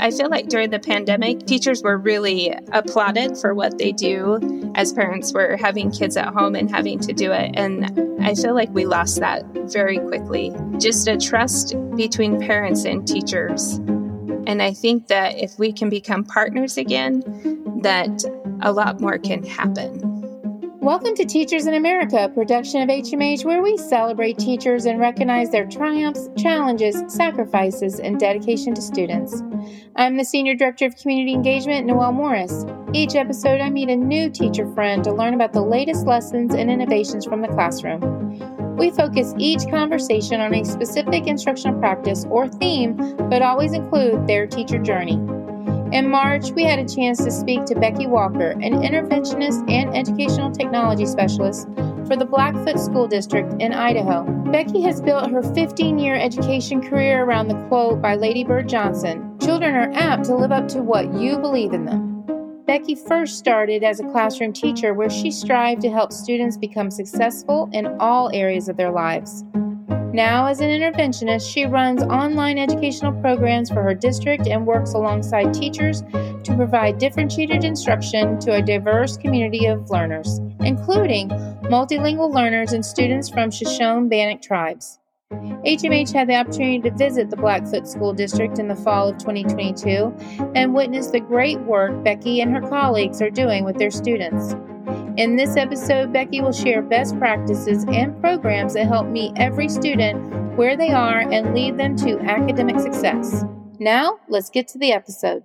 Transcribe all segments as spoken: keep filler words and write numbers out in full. I feel like during the pandemic, teachers were really applauded for what they do as parents were having kids at home and having to do it. And I feel like we lost that very quickly. Just a trust between parents and teachers. And I think that if we can become partners again, that a lot more can happen. Welcome to Teachers in America, a production of H M H, where we celebrate teachers and recognize their triumphs, challenges, sacrifices, and dedication to students. I'm the Senior Director of Community Engagement, Noelle Morris. Each episode, I meet a new teacher friend to learn about the latest lessons and innovations from the classroom. We focus each conversation on a specific instructional practice or theme, but always include their teacher journey. In March, we had a chance to speak to Becky Walker, an interventionist and educational technology specialist for the Blackfoot School District in Idaho. Becky has built her fifteen-year education career around the quote by Lady Bird Johnson, "Children are apt to live up to what you believe in them." Becky first started as a classroom teacher where she strived to help students become successful in all areas of their lives. Now, as an interventionist, she runs online educational programs for her district and works alongside teachers to provide differentiated instruction to a diverse community of learners, including multilingual learners and students from Shoshone-Bannock tribes. H M H had the opportunity to visit the Blackfoot School District in the fall of twenty twenty-two and witness the great work Becky and her colleagues are doing with their students. In this episode, Becky will share best practices and programs that help meet every student where they are and lead them to academic success. Now, let's get to the episode.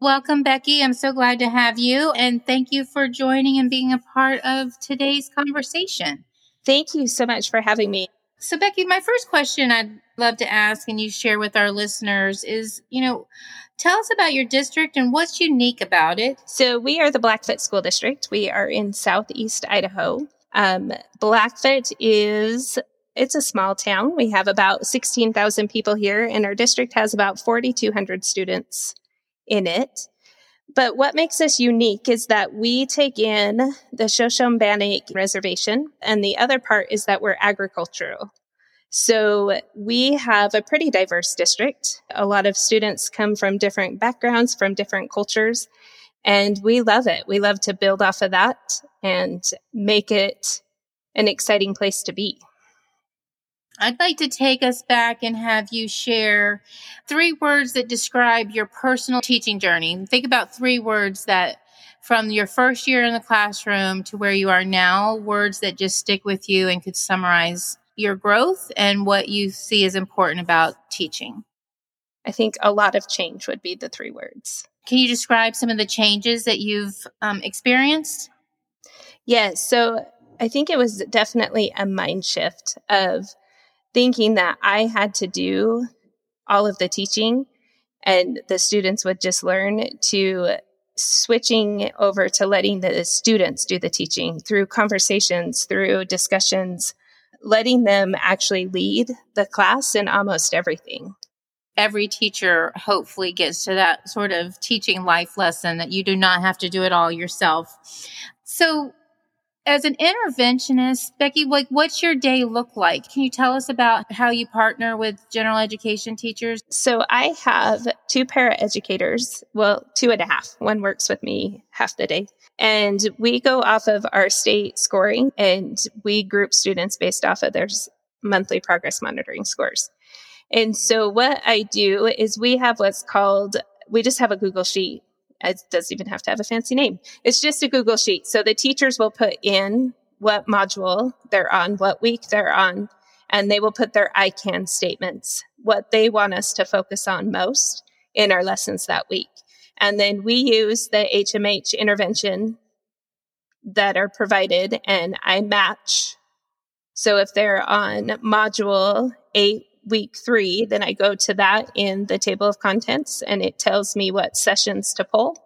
Welcome, Becky. I'm so glad to have you, and thank you for joining and being a part of today's conversation. Thank you so much for having me. So, Becky, my first question I'd love to ask and you share with our listeners is, you know, tell us about your district and what's unique about it. So we are the Blackfoot School District. We are in southeast Idaho. Um, Blackfoot is, it's a small town. We have about sixteen thousand people here, and our district has about four thousand two hundred students in it. But what makes us unique is that we take in the Shoshone-Bannock Reservation, and the other part is that we're agricultural. So we have a pretty diverse district. A lot of students come from different backgrounds, from different cultures, and we love it. We love to build off of that and make it an exciting place to be. I'd like to take us back and have you share three words that describe your personal teaching journey. Think about three words that from your first year in the classroom to where you are now, words that just stick with you and could summarize your growth and what you see is important about teaching. I think a lot of change would be the three words. Can you describe some of the changes that you've um, experienced? Yes. So I think it was definitely a mind shift of thinking that I had to do all of the teaching and the students would just learn, to switching over to letting the students do the teaching through conversations, through discussions, letting them actually lead the class in almost everything. Every teacher hopefully gets to that sort of teaching life lesson that you do not have to do it all yourself. So as an interventionist, Becky, like, what's your day look like? Can you tell us about how you partner with general education teachers? So I have two paraeducators, well, two and a half. One works with me half the day. And we go off of our state scoring, and we group students based off of their monthly progress monitoring scores. And so what I do is we have what's called, we just have a Google Sheet. It doesn't even have to have a fancy name. It's just a Google Sheet. So the teachers will put in what module they're on, what week they're on, and they will put their I C A N statements, what they want us to focus on most in our lessons that week. And then we use the H M H intervention that are provided, and I match. So if they're on module eight, week three, then I go to that in the table of contents, and it tells me what sessions to pull.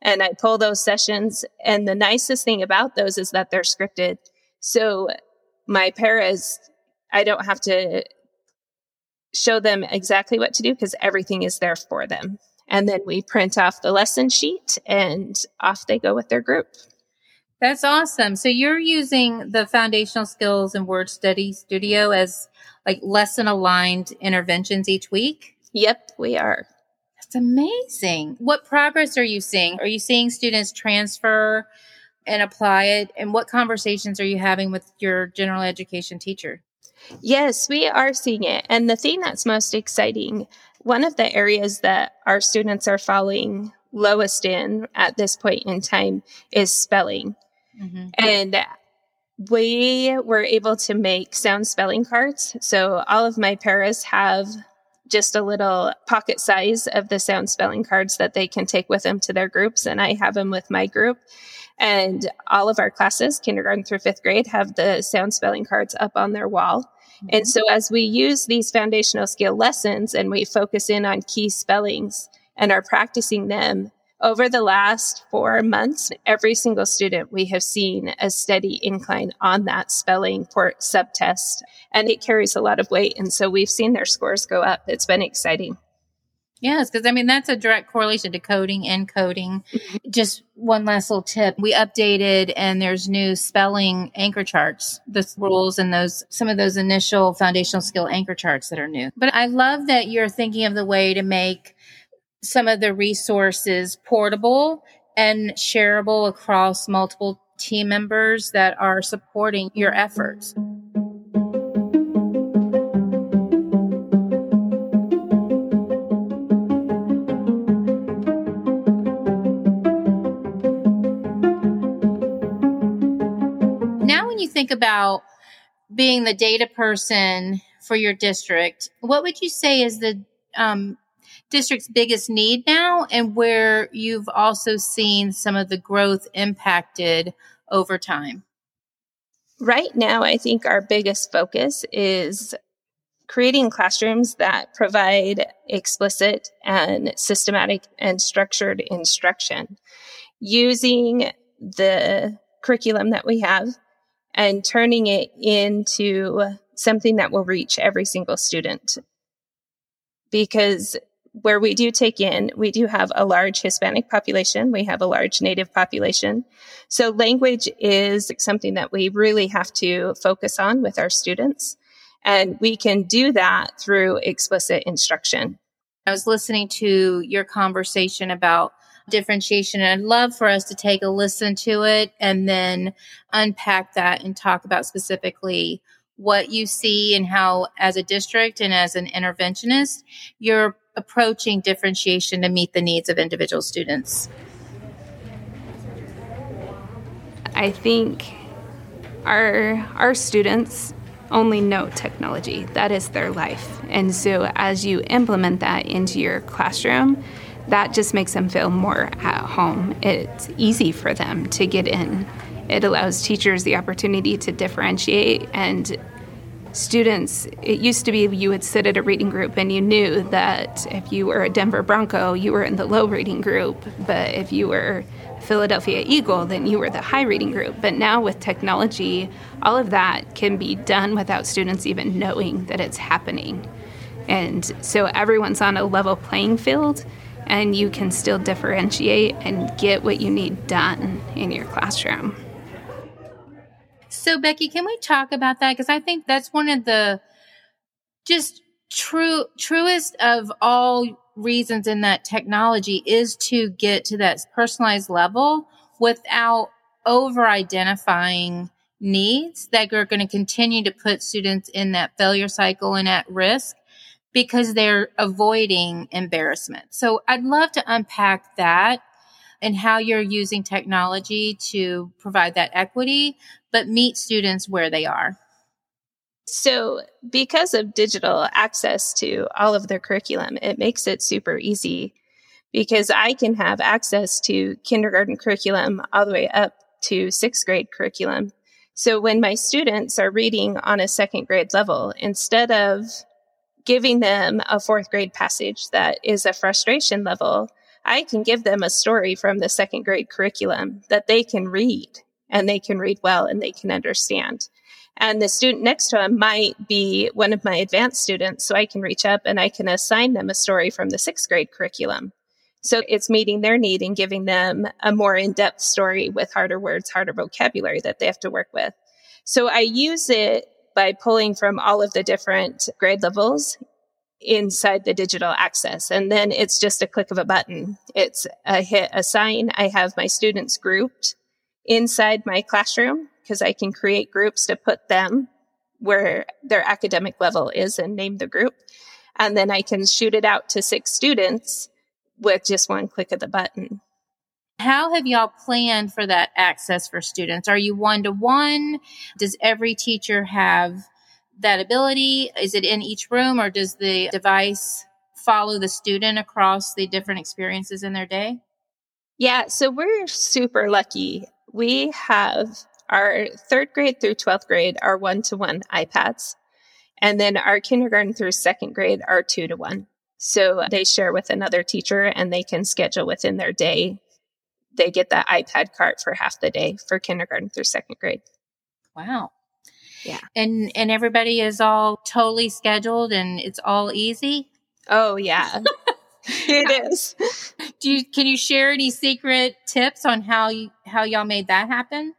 And I pull those sessions. And the nicest thing about those is that they're scripted. So my paras, I don't have to show them exactly what to do because everything is there for them. And then we print off the lesson sheet, and off they go with their group. That's awesome. So you're using the foundational skills and word study studio as like lesson aligned interventions each week? Yep, we are. That's It's amazing. What progress are you seeing? Are you seeing students transfer and apply it? And what conversations are you having with your general education teacher? Yes, we are seeing it. And the thing that's most exciting, one of the areas that our students are falling lowest in at this point in time is spelling. Mm-hmm. And we were able to make sound spelling cards. So all of my paras have just a little pocket size of the sound spelling cards that they can take with them to their groups. And I have them with my group. And all of our classes, kindergarten through fifth grade, have the sound spelling cards up on their wall. Mm-hmm. And so as we use these foundational skill lessons and we focus in on key spellings and are practicing them, over the last four months, every single student, we have seen a steady incline on that spelling for subtest, and it carries a lot of weight. And so we've seen their scores go up. It's been exciting. Yes, because I mean, that's a direct correlation to coding and coding. Just one last little tip. We updated and there's new spelling anchor charts, the rules and those, some of those initial foundational skill anchor charts that are new. But I love that you're thinking of the way to make some of the resources portable and shareable across multiple team members that are supporting your efforts. Now, when you think about being the data person for your district, what would you say is the um, district's biggest need now, and where you've also seen some of the growth impacted over time? Right now, I think our biggest focus is creating classrooms that provide explicit and systematic and structured instruction, using the curriculum that we have and turning it into something that will reach every single student. Because where we do take in, we do have a large Hispanic population. We have a large Native population. So language is something that we really have to focus on with our students. And we can do that through explicit instruction. I was listening to your conversation about differentiation, and I'd love for us to take a listen to it and then unpack that and talk about specifically what you see and how, as a district and as an interventionist, you're approaching differentiation to meet the needs of individual students. I think our our students only know technology. That is their life. And so as you implement that into your classroom, that just makes them feel more at home. It's easy for them to get in. It allows teachers the opportunity to differentiate, and students, it used to be you would sit at a reading group and you knew that if you were a Denver Bronco, you were in the low reading group. But if you were a Philadelphia Eagle, then you were the high reading group. But now with technology, all of that can be done without students even knowing that it's happening. And so everyone's on a level playing field, and you can still differentiate and get what you need done in your classroom. So, Becky, can we talk about that? Because I think that's one of the just true truest of all reasons in that technology is to get to that personalized level without over-identifying needs that are going to continue to put students in that failure cycle and at risk because they're avoiding embarrassment. So I'd love to unpack that and how you're using technology to provide that equity, but meet students where they are. So because of digital access to all of their curriculum, it makes it super easy because I can have access to kindergarten curriculum all the way up to sixth grade curriculum. So when my students are reading on a second grade level, instead of giving them a fourth grade passage that is a frustration level, I can give them a story from the second grade curriculum that they can read, and they can read well, and they can understand. And the student next to them might be one of my advanced students, so I can reach up and I can assign them a story from the sixth grade curriculum. So it's meeting their need and giving them a more in-depth story with harder words, harder vocabulary that they have to work with. So I use it by pulling from all of the different grade levels inside the digital access. And then it's just a click of a button. It's a hit assign. I have my students grouped inside my classroom because I can create groups to put them where their academic level is and name the group. And then I can shoot it out to six students with just one click of the button. How have y'all planned for that access for students? Are you one-to-one? Does every teacher have that ability? Is it in each room, or does the device follow the student across the different experiences in their day? Yeah, so we're super lucky. We have our third grade through twelfth grade are one-to-one iPads, and then our kindergarten through second grade are two-to-one. So they share with another teacher, and they can schedule within their day. They get that iPad cart for half the day for kindergarten through second grade. Wow. Yeah. And and everybody is all totally scheduled and it's all easy? Oh, yeah. It is. Do you, can you share any secret tips on how you, how y'all made that happen?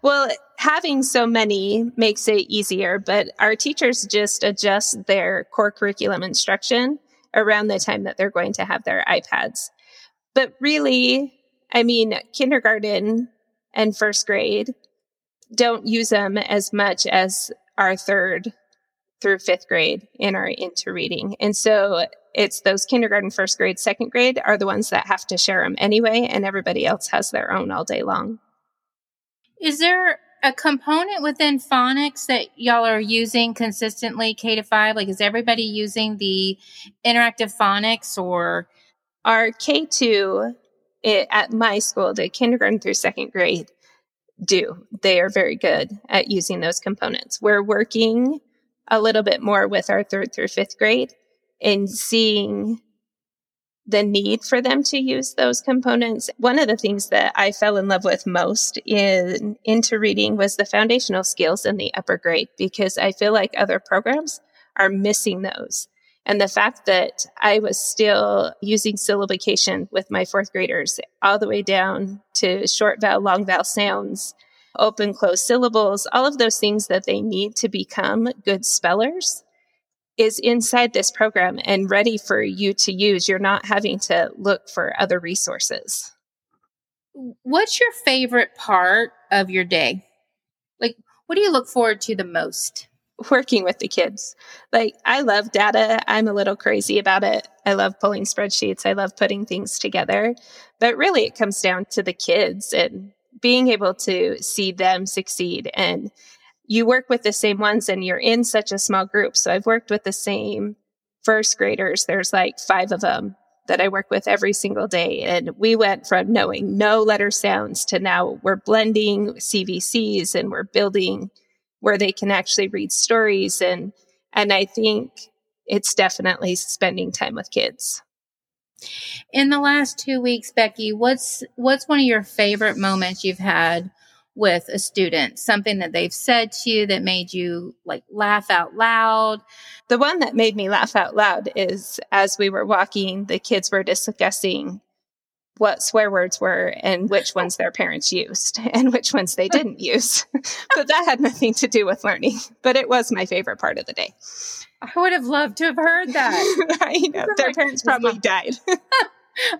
Well, having so many makes it easier, but our teachers just adjust their core curriculum instruction around the time that they're going to have their iPads. But really, I mean, kindergarten and first grade don't use them as much as our third through fifth grade in our into reading. And so it's those kindergarten, first grade, second grade are the ones that have to share them anyway, and everybody else has their own all day long. Is there a component within phonics that y'all are using consistently K to five? Like, is everybody using the interactive phonics or our K two? It, at my school, the kindergarten through second grade do. They are very good at using those components. We're working a little bit more with our third through fifth grade and seeing the need for them to use those components. One of the things that I fell in love with most in into reading was the foundational skills in the upper grade, because I feel like other programs are missing those. And the fact that I was still using syllabication with my fourth graders all the way down to short vowel, long vowel sounds, open, closed syllables, all of those things that they need to become good spellers is inside this program and ready for you to use. You're not having to look for other resources. What's your favorite part of your day? Like, what do you look forward to the most? Working with the kids. Like, I love data. I'm a little crazy about it. I love pulling spreadsheets. I love putting things together. But really, it comes down to the kids and being able to see them succeed. And you work with the same ones, and you're in such a small group. So I've worked with the same first graders. There's like five of them that I work with every single day. And we went from knowing no letter sounds to now we're blending C V Cs and we're building where they can actually read stories. And and I think it's definitely spending time with kids. In the last two weeks, Becky, what's what's one of your favorite moments you've had with a student? Something that they've said to you that made you like laugh out loud? The one that made me laugh out loud is as we were walking, the kids were discussing what swear words were and which ones their parents used and which ones they didn't use. But that had nothing to do with learning, but it was my favorite part of the day. I would have loved to have heard that. I know. Their parents probably died.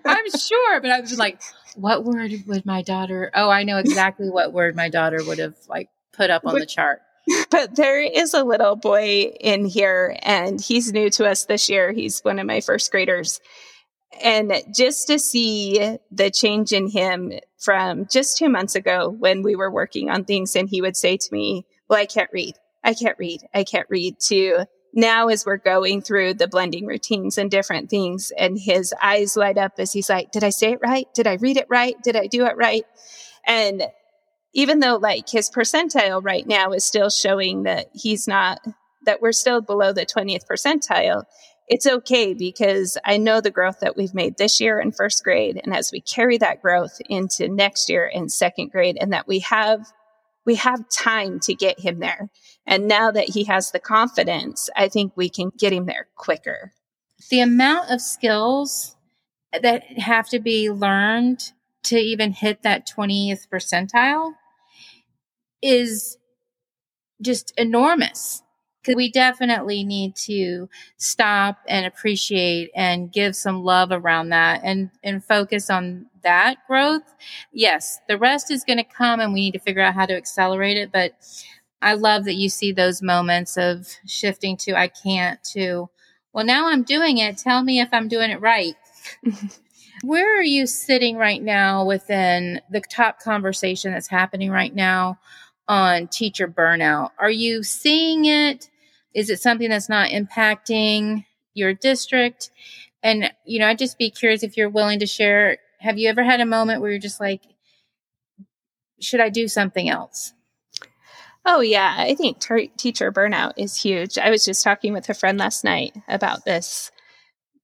I'm sure, but I was like, what word would my daughter, oh, I know exactly what word my daughter would have like put up on the chart. But there is a little boy in here, and he's new to us this year. He's one of my first graders. And just to see the change in him from just two months ago when we were working on things and he would say to me, well, I can't read, I can't read, I can't read, to now as we're going through the blending routines and different things, and his eyes light up as he's like, did I say it right? Did I read it right? Did I do it right? And even though like his percentile right now is still showing that he's not, that we're still below the twentieth percentile, it's okay, because I know the growth that we've made this year in first grade, and as we carry that growth into next year in second grade, and that we have we have time to get him there. And now that he has the confidence, I think we can get him there quicker. The amount of skills that have to be learned to even hit that twentieth percentile is just enormous. because we definitely need to stop and appreciate and give some love around that and, and focus on that growth. Yes, the rest is going to come and we need to figure out how to accelerate it. But I love that you see those moments of shifting to I can't to, well, now I'm doing it. Tell me if I'm doing it right. Where are you sitting right now within the top conversation that's happening right now on teacher burnout? Are you seeing it? Is it something that's not impacting your district? And, you know, I'd just be curious if you're willing to share. Have you ever had a moment where you're just like, should I do something else? Oh, yeah. I think t- teacher burnout is huge. I was just talking with a friend last night about this,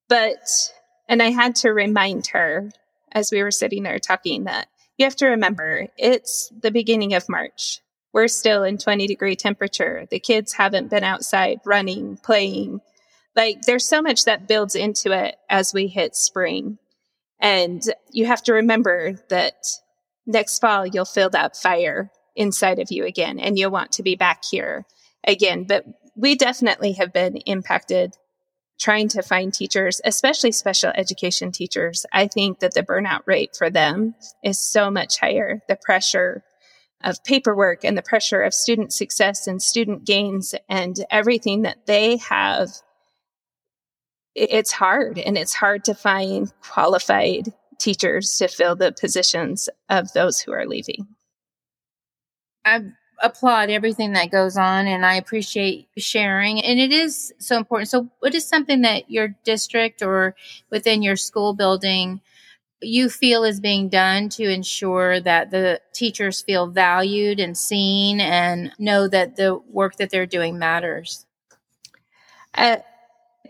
but... And I had to remind her as we were sitting there talking that you have to remember it's the beginning of March. We're still in twenty degree temperature. The kids haven't been outside running, playing. Like there's so much that builds into it as we hit spring. And you have to remember that next fall you'll feel that fire inside of you again and you'll want to be back here again. But we definitely have been impacted trying to find teachers, especially special education teachers. I think that the burnout rate for them is so much higher. The pressure of paperwork and the pressure of student success and student gains and everything that they have, it's hard. And it's hard to find qualified teachers to fill the positions of those who are leaving. I've applaud everything that goes on, and I appreciate sharing. And it is so important. So what is something that your district or within your school building you feel is being done to ensure that the teachers feel valued and seen and know that the work that they're doing matters? Uh,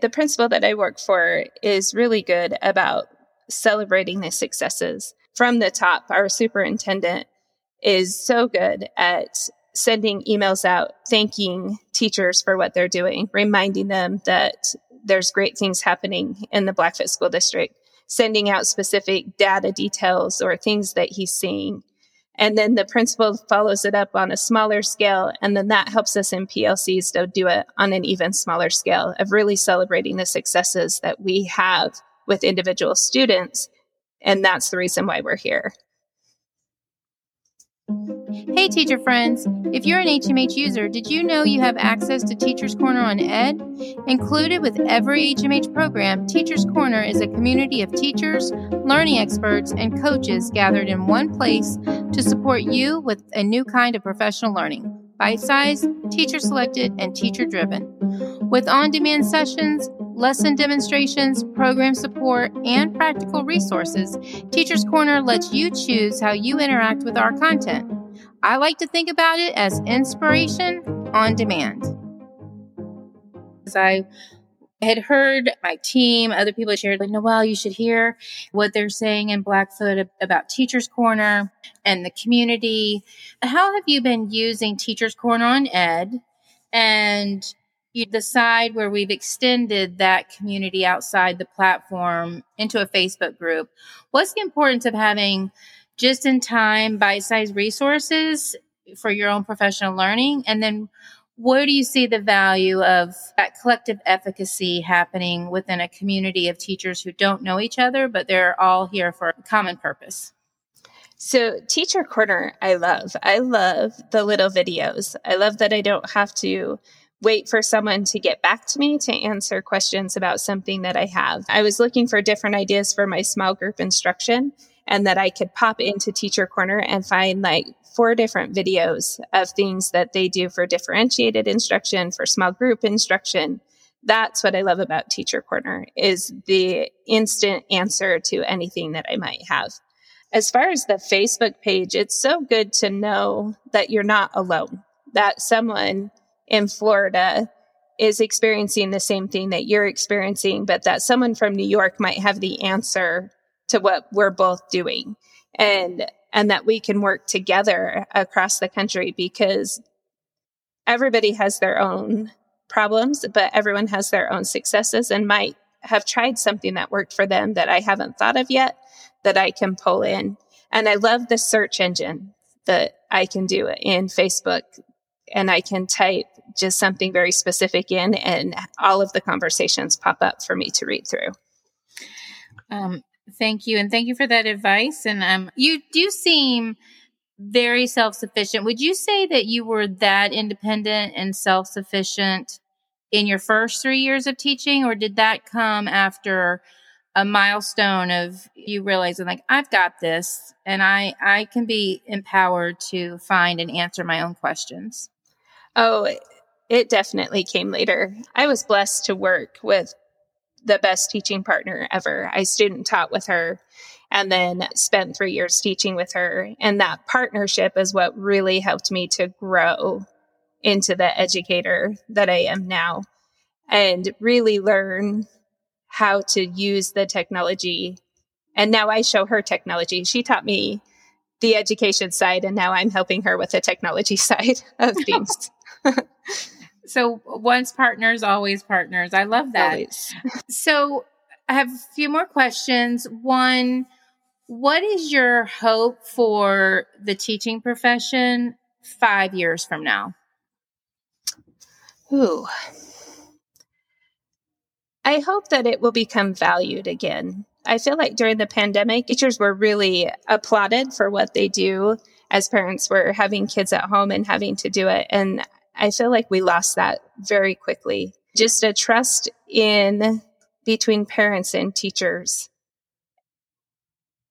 the principal that I work for is really good about celebrating the successes. From the top, our superintendent is so good at sending emails out, thanking teachers for what they're doing, reminding them that there's great things happening in the Blackfoot School District, sending out specific data details or things that he's seeing. And then the principal follows it up on a smaller scale. And then that helps us in P L Cs to do it on an even smaller scale of really celebrating the successes that we have with individual students. And that's the reason why we're here. Hey teacher friends, if you're an H M H user, did you know you have access to Teacher's Corner on Ed? Included with every H M H program, Teacher's Corner is a community of teachers, learning experts, and coaches gathered in one place to support you with a new kind of professional learning. Bite-sized, teacher-selected, and teacher-driven. With on-demand sessions, lesson demonstrations, program support, and practical resources, Teachers Corner lets you choose how you interact with our content. I like to think about it as inspiration on demand. As I had heard my team, other people shared, like, Noelle, you should hear what they're saying in Blackfoot about Teachers Corner and the community. How have you been using Teachers Corner on Ed and the side where we've extended that community outside the platform into a Facebook group? What's the importance of having just in time bite-sized resources for your own professional learning? And then where do you see the value of that collective efficacy happening within a community of teachers who don't know each other, but they're all here for a common purpose? So Teacher Corner, I love. I love the little videos. I love that I don't have to wait for someone to get back to me to answer questions about something that I have. I was looking for different ideas for my small group instruction and that I could pop into Teacher Corner and find like four different videos of things that they do for differentiated instruction, for small group instruction. That's what I love about Teacher Corner is the instant answer to anything that I might have. As far as the Facebook page, it's so good to know that you're not alone, that someone in Florida is experiencing the same thing that you're experiencing, but that someone from New York might have the answer to what we're both doing and, and that we can work together across the country because everybody has their own problems, but everyone has their own successes and might have tried something that worked for them that I haven't thought of yet that I can pull in. And I love the search engine that I can do in Facebook and I can type just something very specific in, and all of the conversations pop up for me to read through. Um, thank you. And thank you for that advice. And um, you do seem very self-sufficient. Would you say that you were that independent and self-sufficient in your first three years of teaching, or did that come after a milestone of you realizing, like, I've got this and I, I can be empowered to find and answer my own questions? Oh, it definitely came later. I was blessed to work with the best teaching partner ever. I student taught with her and then spent three years teaching with her. And that partnership is what really helped me to grow into the educator that I am now and really learn how to use the technology. And now I show her technology. She taught me the education side, and now I'm helping her with the technology side of things. So once partners, always partners. I love that. So I have a few more questions. One, what is your hope for the teaching profession five years from now? Ooh. I hope that it will become valued again. I feel like during the pandemic, teachers were really applauded for what they do as parents were having kids at home and having to do it. And I feel like we lost that very quickly. Just a trust in between parents and teachers.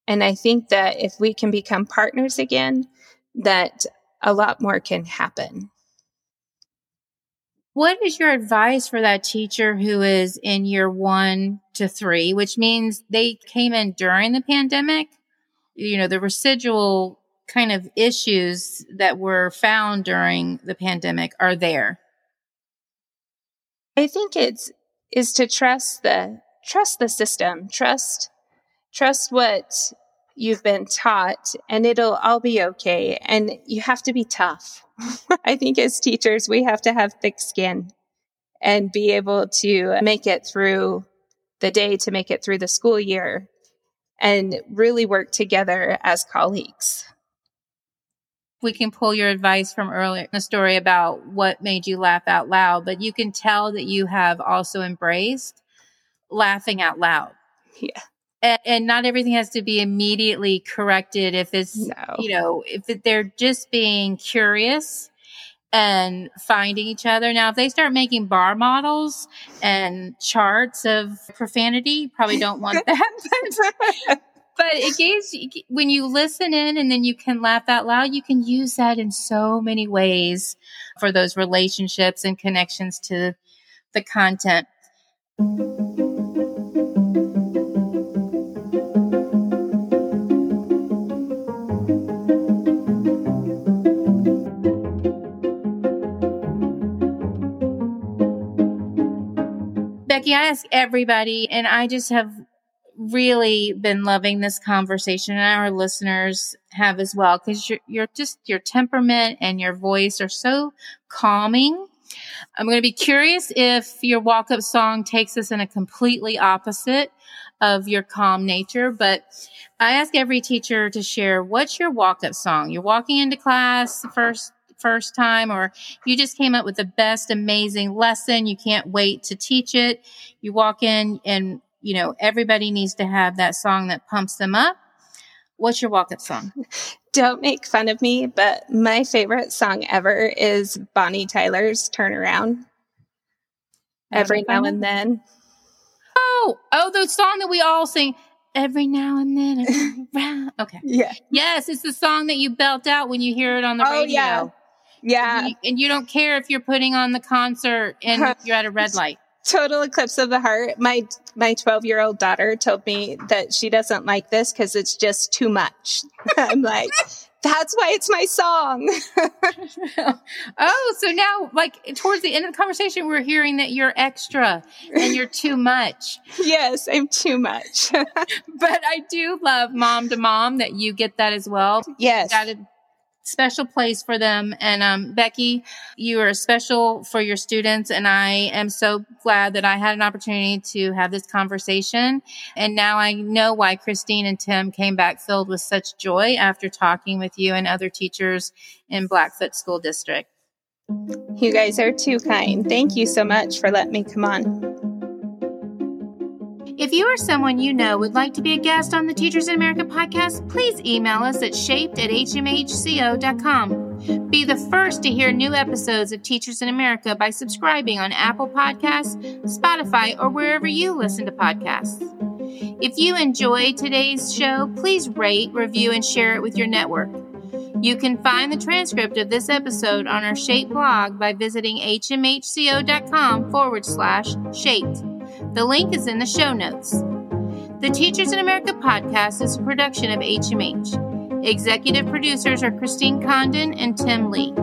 And I think that if we can become partners again, that a lot more can happen. What is your advice for that teacher who is in year one to three, which means they came in during the pandemic? You know, the residual kind of issues that were found during the pandemic are there. I think it's is to trust the trust the system, trust trust what you've been taught, and it'll all be okay. And you have to be tough. I think as teachers, we have to have thick skin and be able to make it through the day, to make it through the school year, and really work together as colleagues. We can pull your advice from earlier, the story about what made you laugh out loud, but you can tell that you have also embraced laughing out loud. Yeah. And, and not everything has to be immediately corrected. If it's, no. you know, if it, they're just being curious and finding each other. Now, if they start making bar models and charts of profanity, you probably don't want that. But it gives, when you listen in and then you can laugh out loud, you can use that in so many ways for those relationships and connections to the content. Becky, I ask everybody, and I just have really been loving this conversation, and our listeners have as well, because you're, you're just, your temperament and your voice are so calming. I'm going to be curious if your walk-up song takes us in a completely opposite of your calm nature, but I ask every teacher to share, what's your walk-up song? You're walking into class the first, first time, or you just came up with the best amazing lesson. You can't wait to teach it. You walk in and you know, everybody needs to have that song that pumps them up. What's your walk-up song? Don't make fun of me, but my favorite song ever is Bonnie Tyler's Turnaround. Every now and then. Oh, oh, the song that we all sing. Every now and then. Around. Okay. Yeah. Yes, it's the song that you belt out when you hear it on the oh, radio. Yeah. yeah. And you, and you don't care if you're putting on the concert and you're at a red light. Total Eclipse of the Heart. My my twelve-year-old daughter told me that she doesn't like this because it's just too much. I'm like, that's why it's my song. Oh, so now, like, towards the end of the conversation, we're hearing that you're extra and you're too much. Yes, I'm too much. But I do love Mom to Mom that you get that as well. Yes. Special place for them. And um, Becky, you are special for your students. And I am so glad that I had an opportunity to have this conversation. And now I know why Christine and Tim came back filled with such joy after talking with you and other teachers in Blackfoot School District. You guys are too kind. Thank you so much for letting me come on. If you or someone you know would like to be a guest on the Teachers in America podcast, please email us at shaped at h m h c o dot com. Be the first to hear new episodes of Teachers in America by subscribing on Apple Podcasts, Spotify, or wherever you listen to podcasts. If you enjoyed today's show, please rate, review, and share it with your network. You can find the transcript of this episode on our Shaped blog by visiting h m h c o dot com forward slash shaped. The link is in the show notes. The Teachers in America podcast is a production of H M H. Executive producers are Christine Condon and Tim Lee.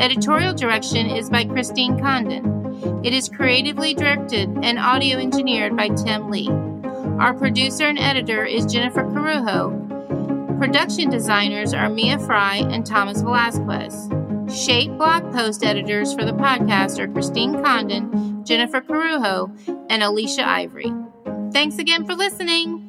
Editorial direction is by Christine Condon. It is creatively directed and audio engineered by Tim Lee. Our producer and editor is Jennifer Carujo. Production designers are Mia Fry and Thomas Velasquez. Shape blog post editors for the podcast are Christine Condon, Jennifer Carujo, and Alicia Ivory. Thanks again for listening.